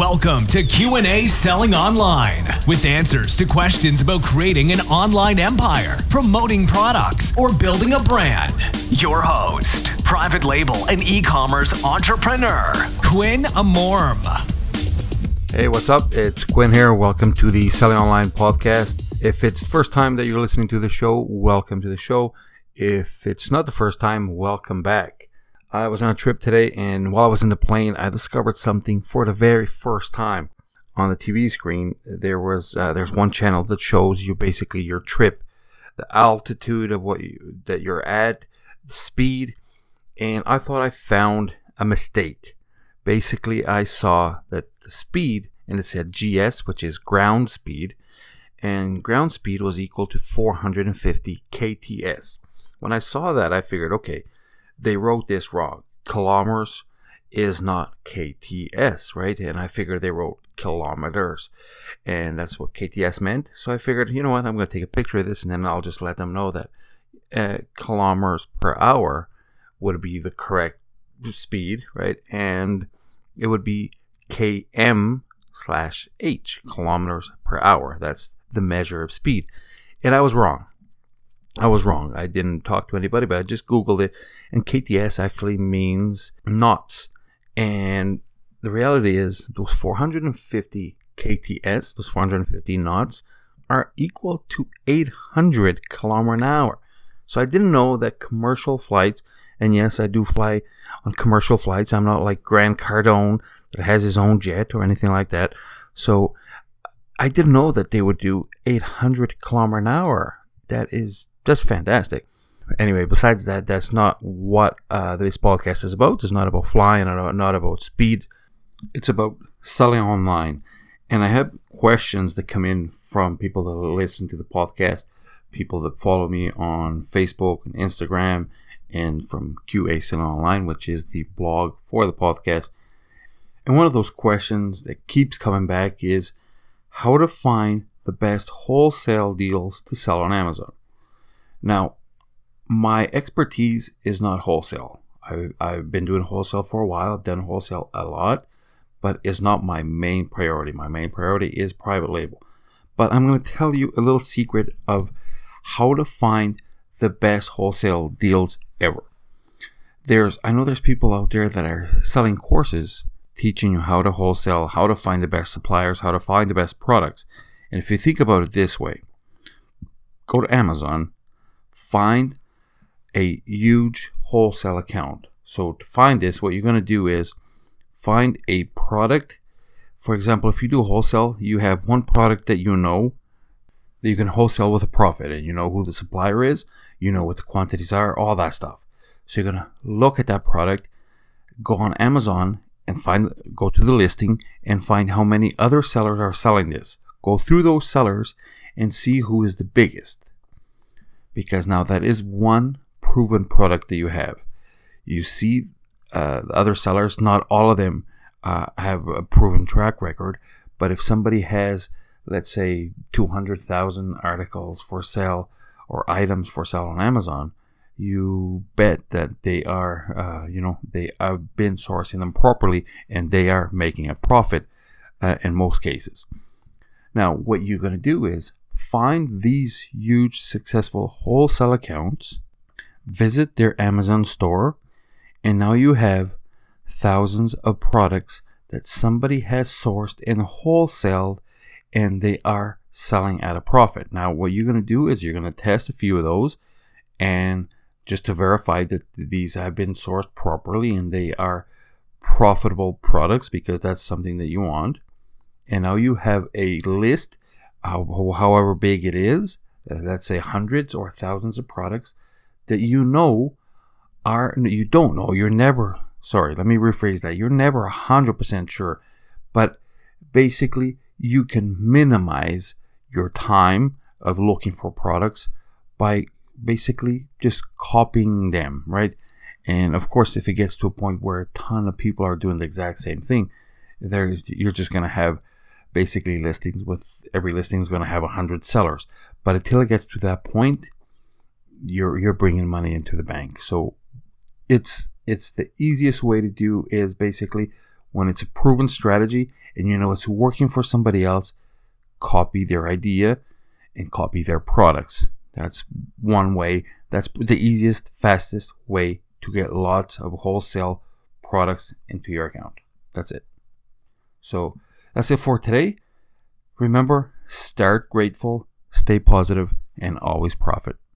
Welcome to Q&A Selling Online, with answers to questions about creating an online empire, promoting products, or building a brand. Your host, private label and e-commerce entrepreneur, Quinn Amorm. Hey, what's up? It's Quinn here. Welcome to the Selling Online podcast. If it's the first time that you're listening to the show, welcome to the show. If it's not the first time, welcome back. I was on a trip today, and while I was in the plane, I discovered something for the very first time. On the TV screen, there's one channel that shows you basically your trip, the altitude of that you're at, the speed, and I thought I found a mistake. Basically, I saw that the speed, and it said GS, which is ground speed, and ground speed was equal to 450 kts. When I saw that, I figured, okay, they wrote this wrong. Kilometers is not kts, right? And I figured they wrote kilometers, and that's what kts meant. So I figured, you know what, I'm going to take a picture of this, and then I'll just let them know that kilometers per hour would be the correct speed, right? And it would be km/h, kilometers per hour. That's the measure of speed. And I was wrong. I didn't talk to anybody, but I just Googled it, and KTS actually means knots. And the reality is those 450 KTS, those 450 knots, are equal to 800 kilometers an hour. So I didn't know that commercial flights, and yes, I do fly on commercial flights. I'm not like Grant Cardone that has his own jet or anything like that. So I didn't know that they would do 800 kilometers an hour. That is just fantastic. Anyway, besides that, that's not what this podcast is about. It's not about flying, not about speed. It's about selling online. And I have questions that come in from people that listen to the podcast, people that follow me on Facebook and Instagram, and from Q&A Selling Online, which is the blog for the podcast. And one of those questions that keeps coming back is how to find the best wholesale deals to sell on Amazon. Now, my expertise is not wholesale. I've been doing wholesale for a while. I've done wholesale a lot, but it's not my main priority. My main priority is private label. But I'm going to tell you a little secret of how to find the best wholesale deals ever. I know there's people out there that are selling courses teaching you how to wholesale, how to find the best suppliers, how to find the best products. And if you think about it this way, go to Amazon, find a huge wholesale account. So to find this, what you're going to do is find a product. For example, if you do wholesale, you have one product that you know that you can wholesale with a profit, and you know who the supplier is, you know what the quantities are, all that stuff. So you're going to look at that product, go on Amazon, and go to the listing and find how many other sellers are selling this. Go through those sellers and see who is the biggest. Because now that is one proven product that you have. You see the other sellers, not all of them have a proven track record, but if somebody has, let's say, 200,000 articles for sale or items for sale on Amazon, you bet that they are, they have been sourcing them properly, and they are making a profit in most cases. Now, what you're going to do is find these huge successful wholesale accounts, visit their Amazon store, and now you have thousands of products that somebody has sourced and wholesaled, and they are selling at a profit. Now, what you're going to do is you're going to test a few of those, and just to verify that these have been sourced properly and they are profitable products, because that's something that you want. And now you have a list, however big it is, let's say hundreds or thousands of products that you're never 100% sure, but basically you can minimize your time of looking for products by basically just copying them, right? And of course, if it gets to a point where a ton of people are doing the exact same thing, you're just going to have basically listings with every listing is going to have 100 sellers. But until it gets to that point, you're bringing money into the bank. So it's the easiest way to do is basically When it's a proven strategy and you know it's working for somebody else, copy their idea and copy their products. That's one way. That's the easiest, fastest way to get lots of wholesale products into your account. That's it. So that's it for today. Remember, start grateful, stay positive, and always profit.